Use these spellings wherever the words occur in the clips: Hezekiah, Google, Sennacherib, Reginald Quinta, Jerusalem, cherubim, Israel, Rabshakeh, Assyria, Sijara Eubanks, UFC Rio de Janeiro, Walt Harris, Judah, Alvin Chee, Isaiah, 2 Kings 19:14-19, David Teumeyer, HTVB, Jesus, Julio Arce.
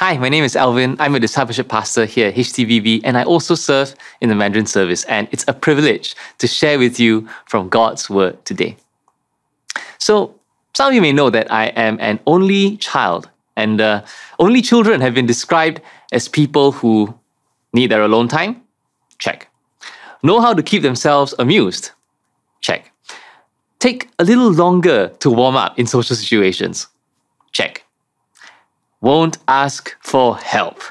Hi, my name is Alvin. I'm a discipleship pastor here at HTVB, and I also serve in the Mandarin service, and it's a privilege to share with you from God's Word today. So, some of you may know that I am an only child, and only children have been described as people who need their alone time? Check. Know how to keep themselves amused? Check. Take a little longer to warm up in social situations? Check. Won't ask for help.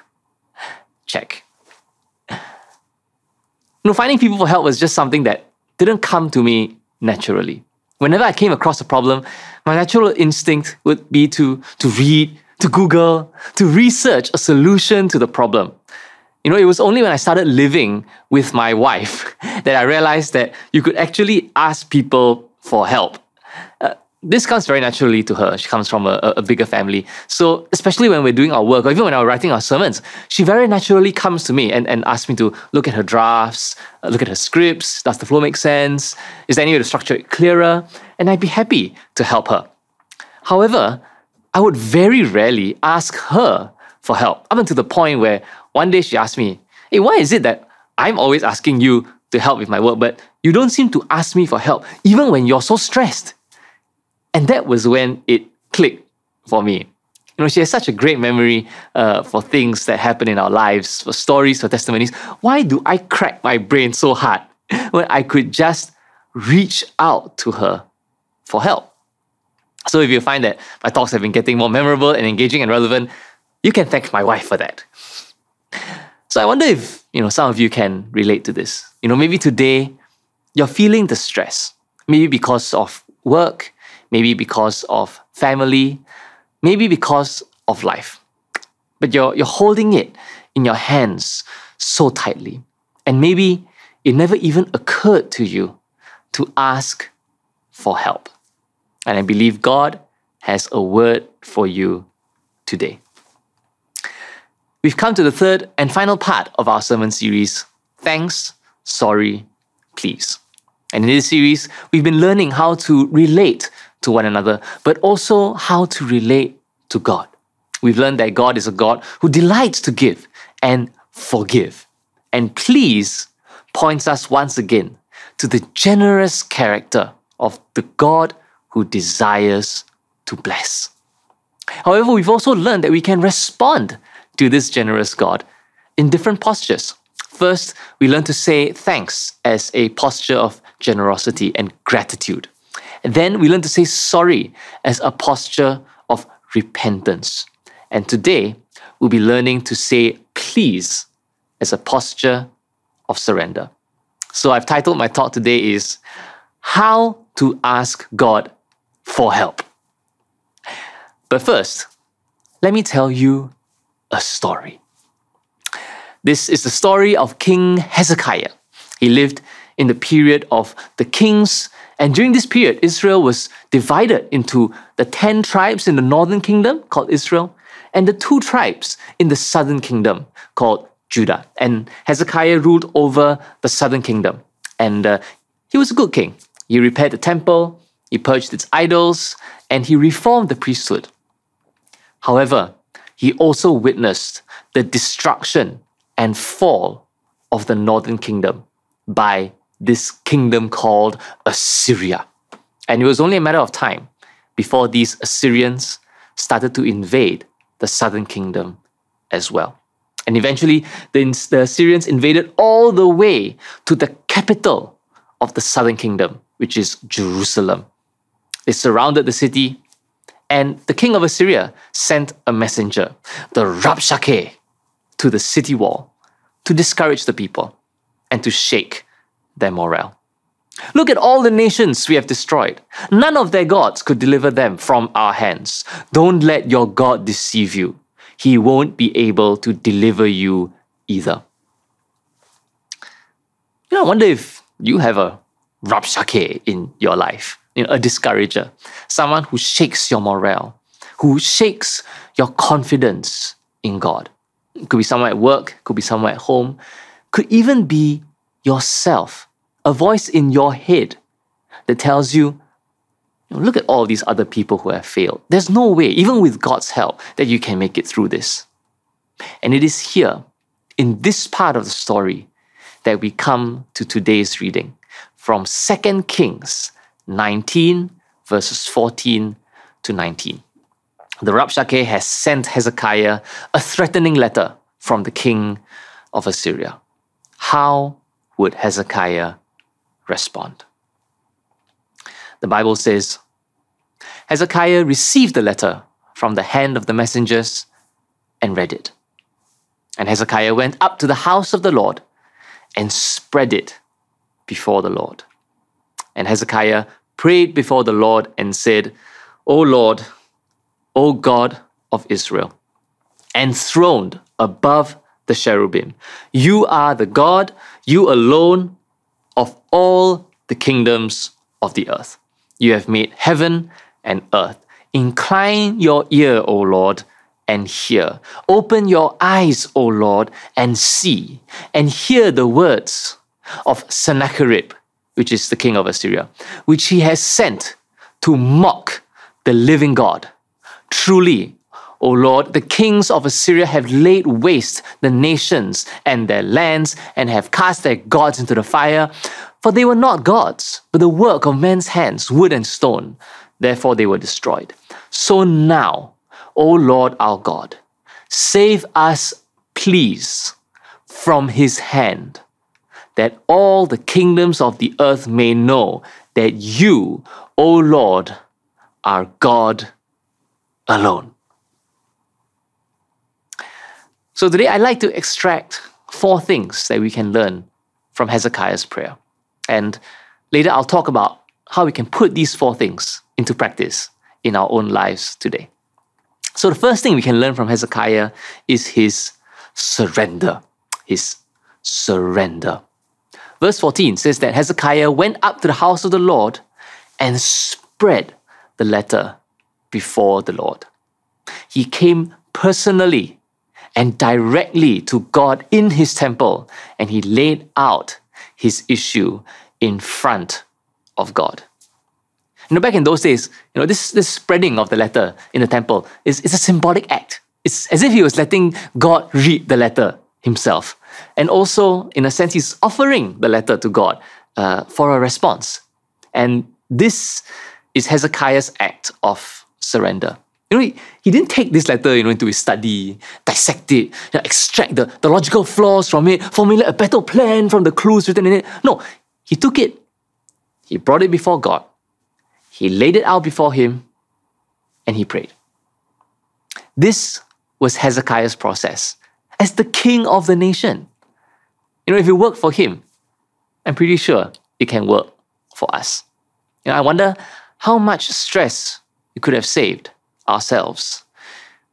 Check. You know, finding people for help was just something that didn't come to me naturally. Whenever I came across a problem, my natural instinct would be to read, to Google, to research a solution to the problem. You know, it was only when I started living with my wife that I realized that you could actually ask people for help. This comes very naturally to her. She comes from a bigger family. So especially when we're doing our work, or even when we're writing our sermons, she very naturally comes to me and asks me to look at her drafts, look at her scripts. Does the flow make sense? Is there any way to structure it clearer? And I'd be happy to help her. However, I would very rarely ask her for help, up until the point where one day she asked me, "Hey, why is it that I'm always asking you to help with my work, but you don't seem to ask me for help, even when you're so stressed?" And that was when it clicked for me. You know, she has such a great memory for things that happen in our lives, for stories, for testimonies. Why do I crack my brain so hard when I could just reach out to her for help? So if you find that my talks have been getting more memorable and engaging and relevant, you can thank my wife for that. So I wonder if, you know, some of you can relate to this. You know, maybe today you're feeling the stress, maybe because of work, maybe because of family, maybe because of life. But you're holding it in your hands so tightly. And maybe it never even occurred to you to ask for help. And I believe God has a word for you today. We've come to the third and final part of our sermon series, Thanks, Sorry, Please. And in this series, we've been learning how to relate to one another, but also how to relate to God. We've learned that God is a God who delights to give and forgive. And please points us once again to the generous character of the God who desires to bless. However, we've also learned that we can respond to this generous God in different postures. First, we learn to say thanks as a posture of generosity and gratitude. And then we learn to say sorry as a posture of repentance. And today, we'll be learning to say please as a posture of surrender. So I've titled my talk today is How to Ask God for Help. But first, let me tell you a story. This is the story of King Hezekiah. He lived in the period of the kings. And during this period, Israel was divided into the 10 tribes in the northern kingdom called Israel and the 2 tribes in the southern kingdom called Judah. And Hezekiah ruled over the southern kingdom. And he was a good king. He repaired the temple, he purged its idols, and he reformed the priesthood. However, he also witnessed the destruction and fall of the northern kingdom by this kingdom called Assyria. And it was only a matter of time before these Assyrians started to invade the southern kingdom as well. And eventually, the Assyrians invaded all the way to the capital of the southern kingdom, which is Jerusalem. They surrounded the city, and the king of Assyria sent a messenger, the Rabshakeh, to the city wall to discourage the people and to shake their morale. Look at all the nations we have destroyed. None of their gods could deliver them from our hands. Don't let your God deceive you. He won't be able to deliver you either. You know, I wonder if you have a Rabshakeh in your life, you know, a discourager, someone who shakes your morale, who shakes your confidence in God. It could be someone at work, could be someone at home, could even be yourself, a voice in your head that tells you, look at all these other people who have failed. There's no way, even with God's help, that you can make it through this. And it is here, in this part of the story, that we come to today's reading from 2 Kings 19, verses 14 to 19. The Rabshakeh has sent Hezekiah a threatening letter from the king of Assyria. How would Hezekiah respond? The Bible says, Hezekiah received the letter from the hand of the messengers and read it. And Hezekiah went up to the house of the Lord and spread it before the Lord. And Hezekiah prayed before the Lord and said, O Lord, O God of Israel, enthroned above the cherubim, you are the God, you alone, of all the kingdoms of the earth. You have made heaven and earth. Incline your ear, O Lord, and hear. Open your eyes, O Lord, and see, and hear the words of Sennacherib, which is the king of Assyria, which he has sent to mock the living God. Truly, O Lord, the kings of Assyria have laid waste the nations and their lands and have cast their gods into the fire, for they were not gods, but the work of men's hands, wood and stone. Therefore they were destroyed. So now, O Lord our God, save us, please, from his hand, that all the kingdoms of the earth may know that you, O Lord, are God alone. So today I'd like to extract four things that we can learn from Hezekiah's prayer. And later I'll talk about how we can put these four things into practice in our own lives today. So the first thing we can learn from Hezekiah is his surrender. Verse 14 says that Hezekiah went up to the house of the Lord and spread the letter before the Lord. He came personally and directly to God in his temple, and he laid out his issue in front of God. Back in those days, this spreading of the letter in the temple is a symbolic act. It's as if he was letting God read the letter himself. And also, in a sense, he's offering the letter to God for a response. And this is Hezekiah's act of surrender. He didn't take this letter into his study, dissect it, extract the logical flaws from it, formulate a better plan from the clues written in it. No, he took it. He brought it before God. He laid it out before him, and he prayed. This was Hezekiah's process as the king of the nation. If it worked for him, I'm pretty sure it can work for us. I wonder how much stress we could have saved ourselves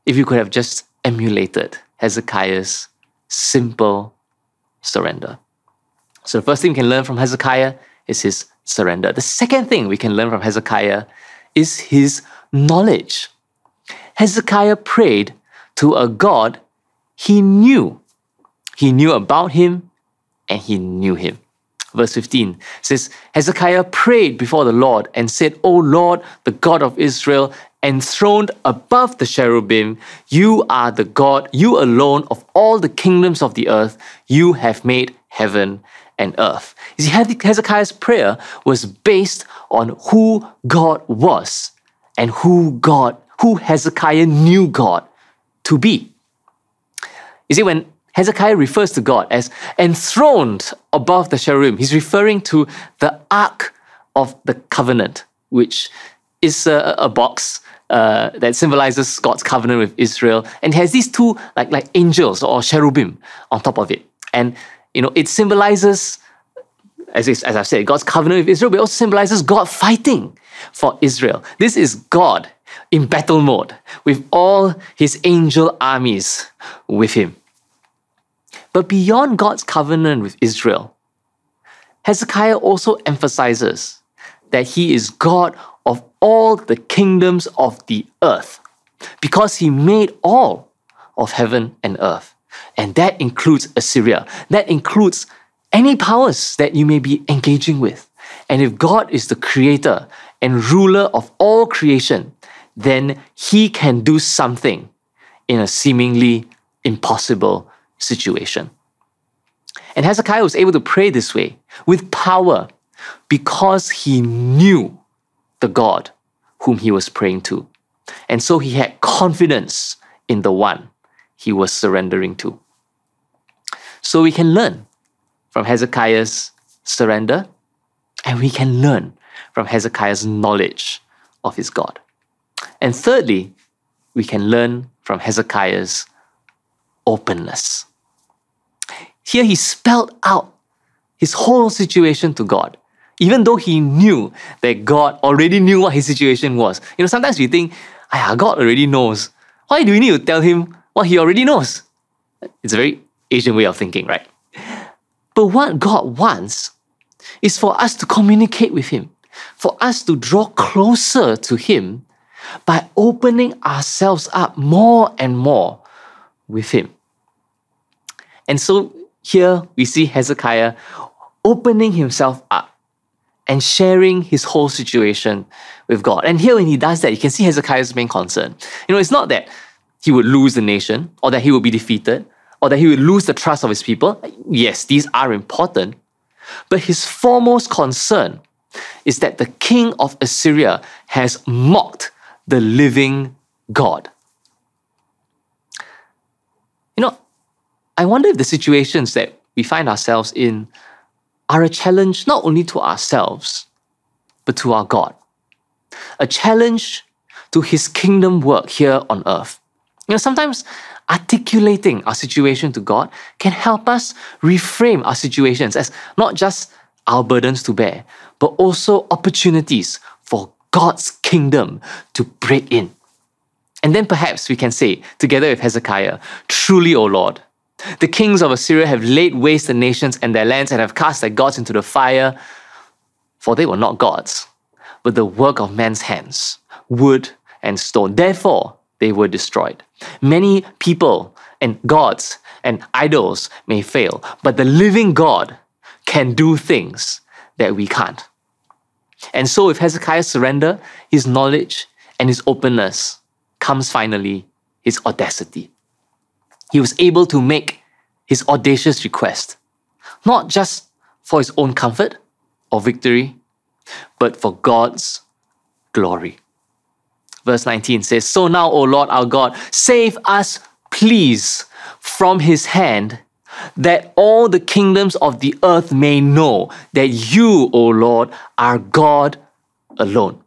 if we could have just emulated Hezekiah's simple surrender. So the first thing we can learn from Hezekiah is his surrender. The second thing we can learn from Hezekiah is his knowledge. Hezekiah prayed to a God he knew. He knew about him, and he knew him. Verse 15 says, Hezekiah prayed before the Lord and said, O Lord, the God of Israel, enthroned above the cherubim, you are the God, you alone, of all the kingdoms of the earth. You have made heaven and earth. You see, Hezekiah's prayer was based on who God was and who Hezekiah knew God to be. You see, when Hezekiah refers to God as enthroned above the cherubim, he's referring to the Ark of the Covenant, which is a box that symbolizes God's covenant with Israel, and it has these two like angels or cherubim on top of it. And it symbolizes, as I've said, God's covenant with Israel, but it also symbolizes God fighting for Israel. This is God in battle mode with all his angel armies with him. But beyond God's covenant with Israel, Hezekiah also emphasizes that he is God of all the kingdoms of the earth, because he made all of heaven and earth. And that includes Assyria. That includes any powers that you may be engaging with. And if God is the creator and ruler of all creation, then he can do something in a seemingly impossible situation. And Hezekiah was able to pray this way with power because he knew the God whom he was praying to. And so he had confidence in the one he was surrendering to. So we can learn from Hezekiah's surrender, and we can learn from Hezekiah's knowledge of his God. And thirdly, we can learn from Hezekiah's openness. Here he spelled out his whole situation to God, even though he knew that God already knew what his situation was. You know, sometimes we think, God already knows. Why do we need to tell him what he already knows? It's a very Asian way of thinking, right? But what God wants is for us to communicate with him, for us to draw closer to him by opening ourselves up more and more with him. And so here we see Hezekiah opening himself up and sharing his whole situation with God. And here when he does that, you can see Hezekiah's main concern. You know, it's not that he would lose the nation, or that he would be defeated, or that he would lose the trust of his people. Yes, these are important. But his foremost concern is that the king of Assyria has mocked the living God. You know, I wonder if the situations that we find ourselves in are a challenge not only to ourselves, but to our God. A challenge to his kingdom work here on earth. You know, sometimes articulating our situation to God can help us reframe our situations as not just our burdens to bear, but also opportunities for God's kingdom to break in. And then perhaps we can say, together with Hezekiah, "Truly, O Lord, the kings of Assyria have laid waste the nations and their lands and have cast their gods into the fire, for they were not gods, but the work of men's hands, wood and stone. Therefore, they were destroyed. Many people and gods and idols may fail, but the living God can do things that we can't." And so with Hezekiah's surrender, his knowledge and his openness comes finally his audacity. He was able to make his audacious request, not just for his own comfort or victory, but for God's glory. Verse 19 says, "So now, O Lord our God, save us, please, from his hand, that all the kingdoms of the earth may know that you, O Lord, are God alone."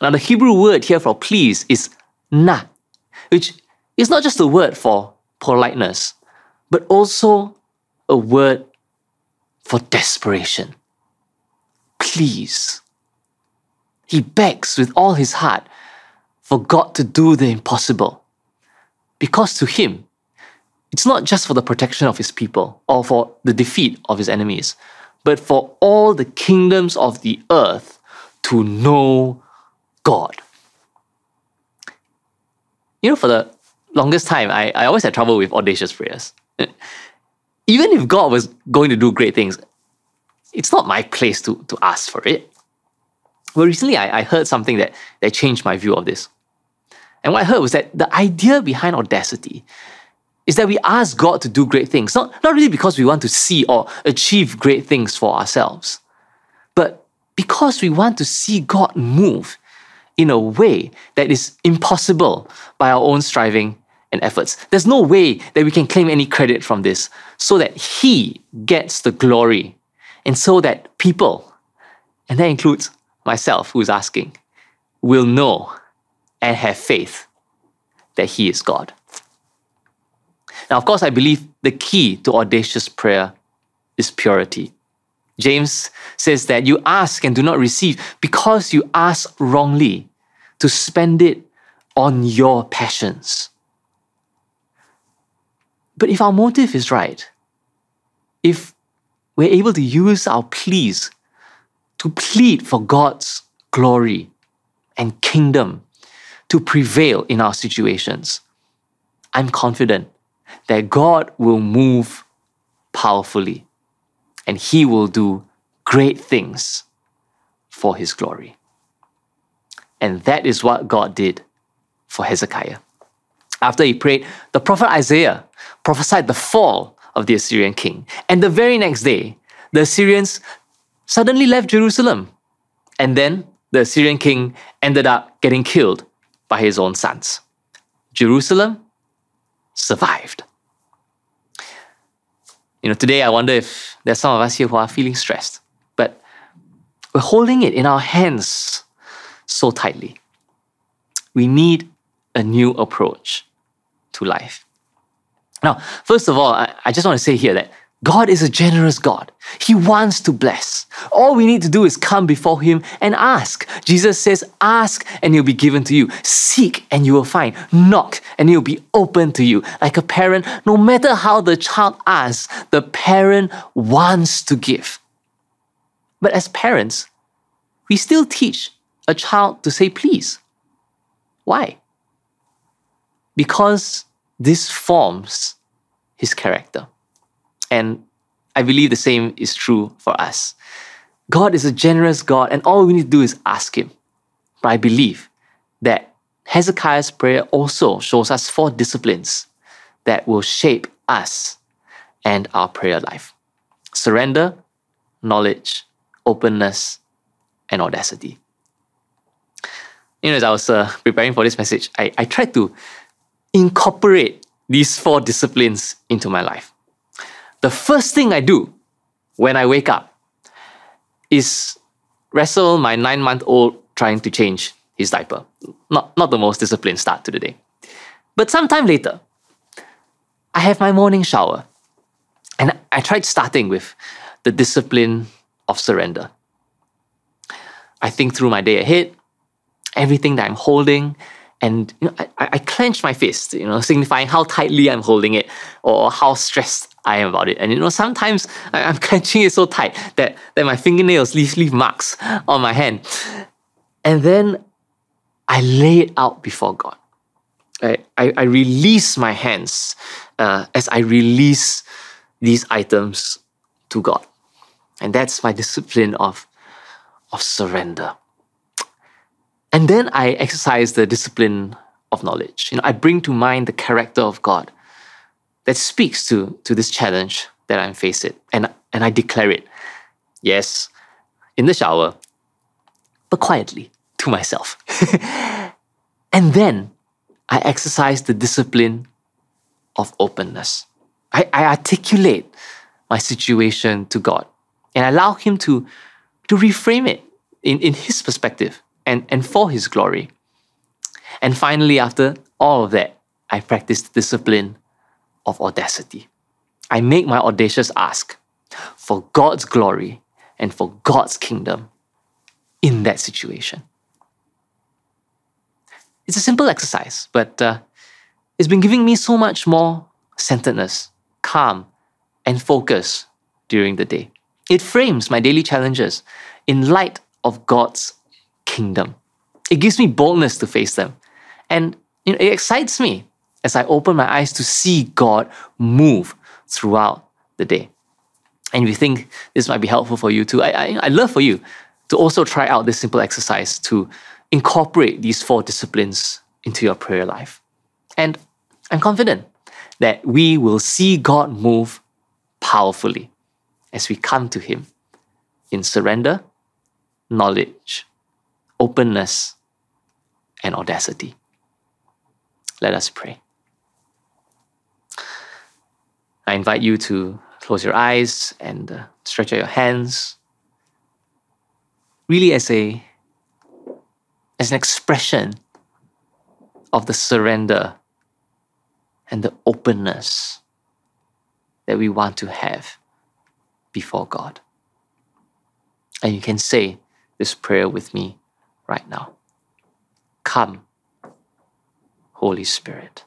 Now the Hebrew word here for please is na, which is not just a word for politeness, but also a word for desperation. Please. He begs with all his heart for God to do the impossible, because to him, it's not just for the protection of his people or for the defeat of his enemies, but for all the kingdoms of the earth to know God. You know, for the longest time, I always had trouble with audacious prayers. Even if God was going to do great things, it's not my place to ask for it. But recently, I heard something that changed my view of this. And what I heard was that the idea behind audacity is that we ask God to do great things, not really because we want to see or achieve great things for ourselves, but because we want to see God move in a way that is impossible by our own striving and efforts. There's no way that we can claim any credit from this, so that he gets the glory, and so that people, and that includes myself who is asking, will know and have faith that he is God. Now, of course, I believe the key to audacious prayer is purity. James says that you ask and do not receive because you ask wrongly to spend it on your passions. But if our motive is right, if we're able to use our pleas to plead for God's glory and kingdom to prevail in our situations, I'm confident that God will move powerfully and he will do great things for his glory. And that is what God did for Hezekiah. After he prayed, the prophet Isaiah prophesied the fall of the Assyrian king. And the very next day, the Assyrians suddenly left Jerusalem. And then the Assyrian king ended up getting killed by his own sons. Jerusalem survived. You know, today I wonder if there's some of us here who are feeling stressed, but we're holding it in our hands so tightly. We need a new approach to life. Now, first of all, I just want to say here that God is a generous God. He wants to bless. All we need to do is come before Him and ask. Jesus says, ask and it'll be given to you. Seek and you will find. Knock and it'll be open to you. Like a parent, no matter how the child asks, the parent wants to give. But as parents, we still teach a child to say please. Why? Because this forms his character. And I believe the same is true for us. God is a generous God, and all we need to do is ask Him. But I believe that Hezekiah's prayer also shows us 4 disciplines that will shape us and our prayer life. Surrender, knowledge, openness, and audacity. You know, as I was preparing for this message, I tried to incorporate these 4 disciplines into my life. The first thing I do when I wake up is wrestle my 9-month-old trying to change his diaper. Not the most disciplined start to the day. But sometime later, I have my morning shower. And I tried starting with the discipline of surrender. I think through my day ahead, everything that I'm holding, and you know, I clench my fist, you know, signifying how tightly I'm holding it or how stressed I am about it. And you know, sometimes I'm clenching it so tight that my fingernails leave marks on my hand. And then I lay it out before God. I release my hands as I release these items to God. And that's my discipline of surrender. And then I exercise the discipline of knowledge. You know, I bring to mind the character of God that speaks to this challenge that I'm facing. And I declare it, yes, in the shower, but quietly to myself. And then I exercise the discipline of openness. I articulate my situation to God and allow Him to reframe it in His perspective. And for His glory. And finally, after all of that, I practice the discipline of audacity. I make my audacious ask for God's glory and for God's kingdom in that situation. It's a simple exercise, but it's been giving me so much more centeredness, calm, and focus during the day. It frames my daily challenges in light of God's kingdom. It gives me boldness to face them. And you know, it excites me as I open my eyes to see God move throughout the day. And if you think this might be helpful for you too, I'd love for you to also try out this simple exercise to incorporate these 4 disciplines into your prayer life. And I'm confident that we will see God move powerfully as we come to Him in surrender, knowledge, openness, and audacity. Let us pray. I invite you to close your eyes and stretch out your hands, really as an expression of the surrender and the openness that we want to have before God. And you can say this prayer with me right now. Come, Holy Spirit.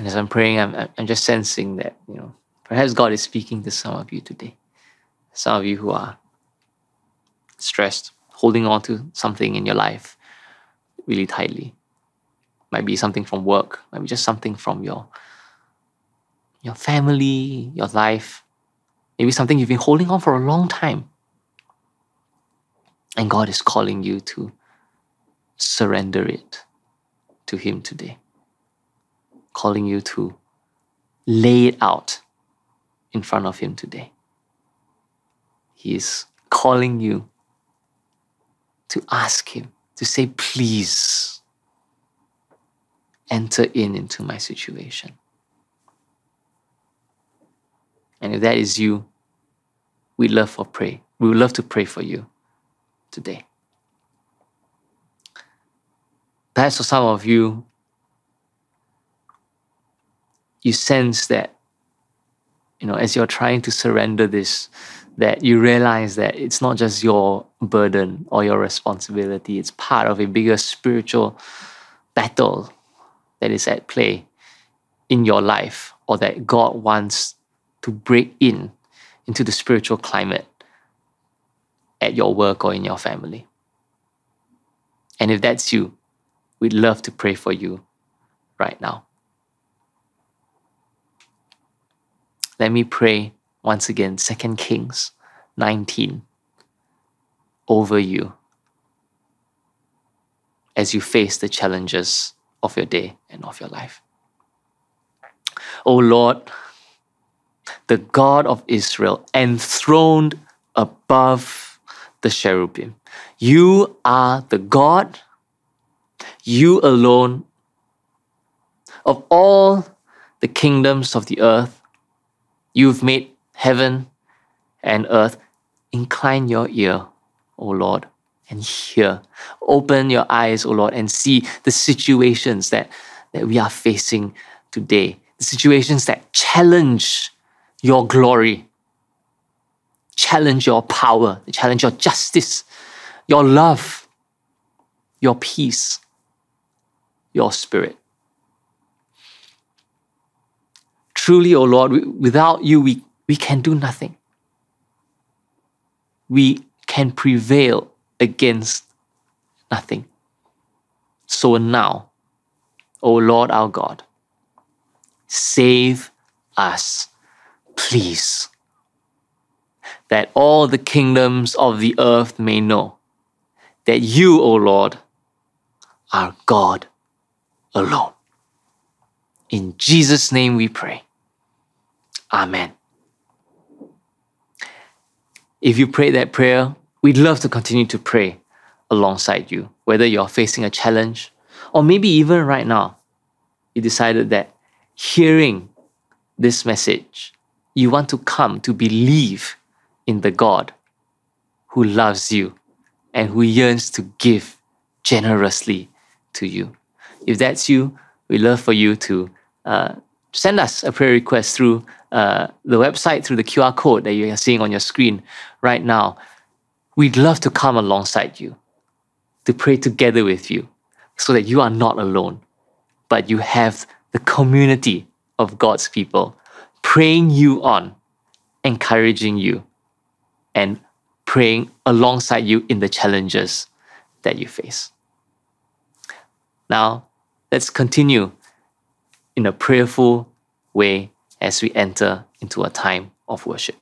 And as I'm praying, I'm just sensing that, you know, perhaps God is speaking to some of you today. Some of you who are stressed, holding on to something in your life really tightly. Might be something from work, might be just something from your family, your life. Maybe something you've been holding on for a long time. And God is calling you to surrender it to Him today. Calling you to lay it out in front of Him today. He is calling you to ask Him, to say, please enter into my situation. And if that is you, we would love to pray for you today. Perhaps for some of you, you sense that, you know, as you're trying to surrender this, that you realize that it's not just your burden or your responsibility. It's part of a bigger spiritual battle that is at play in your life, or that God wants to break into the spiritual climate at your work or in your family. And if that's you, we'd love to pray for you right now. Let me pray once again, 2 Kings 19, over you as you face the challenges of your day and of your life. O Lord, the God of Israel, enthroned above the cherubim, you are the God, you alone, of all the kingdoms of the earth. You've made heaven and earth. Incline your ear, O Lord, and hear. Open your eyes, O Lord, and see the situations that we are facing today. The situations that challenge your glory, challenge your power, challenge your justice, your love, your peace, your spirit. Truly, O Lord, without you, we can do nothing. We can prevail against nothing. So now, O Lord our God, save us, please, that all the kingdoms of the earth may know that you, O Lord, are God alone. In Jesus' name we pray. Amen. If you prayed that prayer, we'd love to continue to pray alongside you, whether you're facing a challenge, or maybe even right now, you decided that hearing this message, you want to come to believe in the God who loves you and who yearns to give generously to you. If that's you, we'd love for you to send us a prayer request through the website, through the QR code that you are seeing on your screen right now. We'd love to come alongside you, to pray together with you, so that you are not alone, but you have the community of God's people praying you on, encouraging you, and praying alongside you in the challenges that you face. Now, let's continue in a prayerful way as we enter into a time of worship.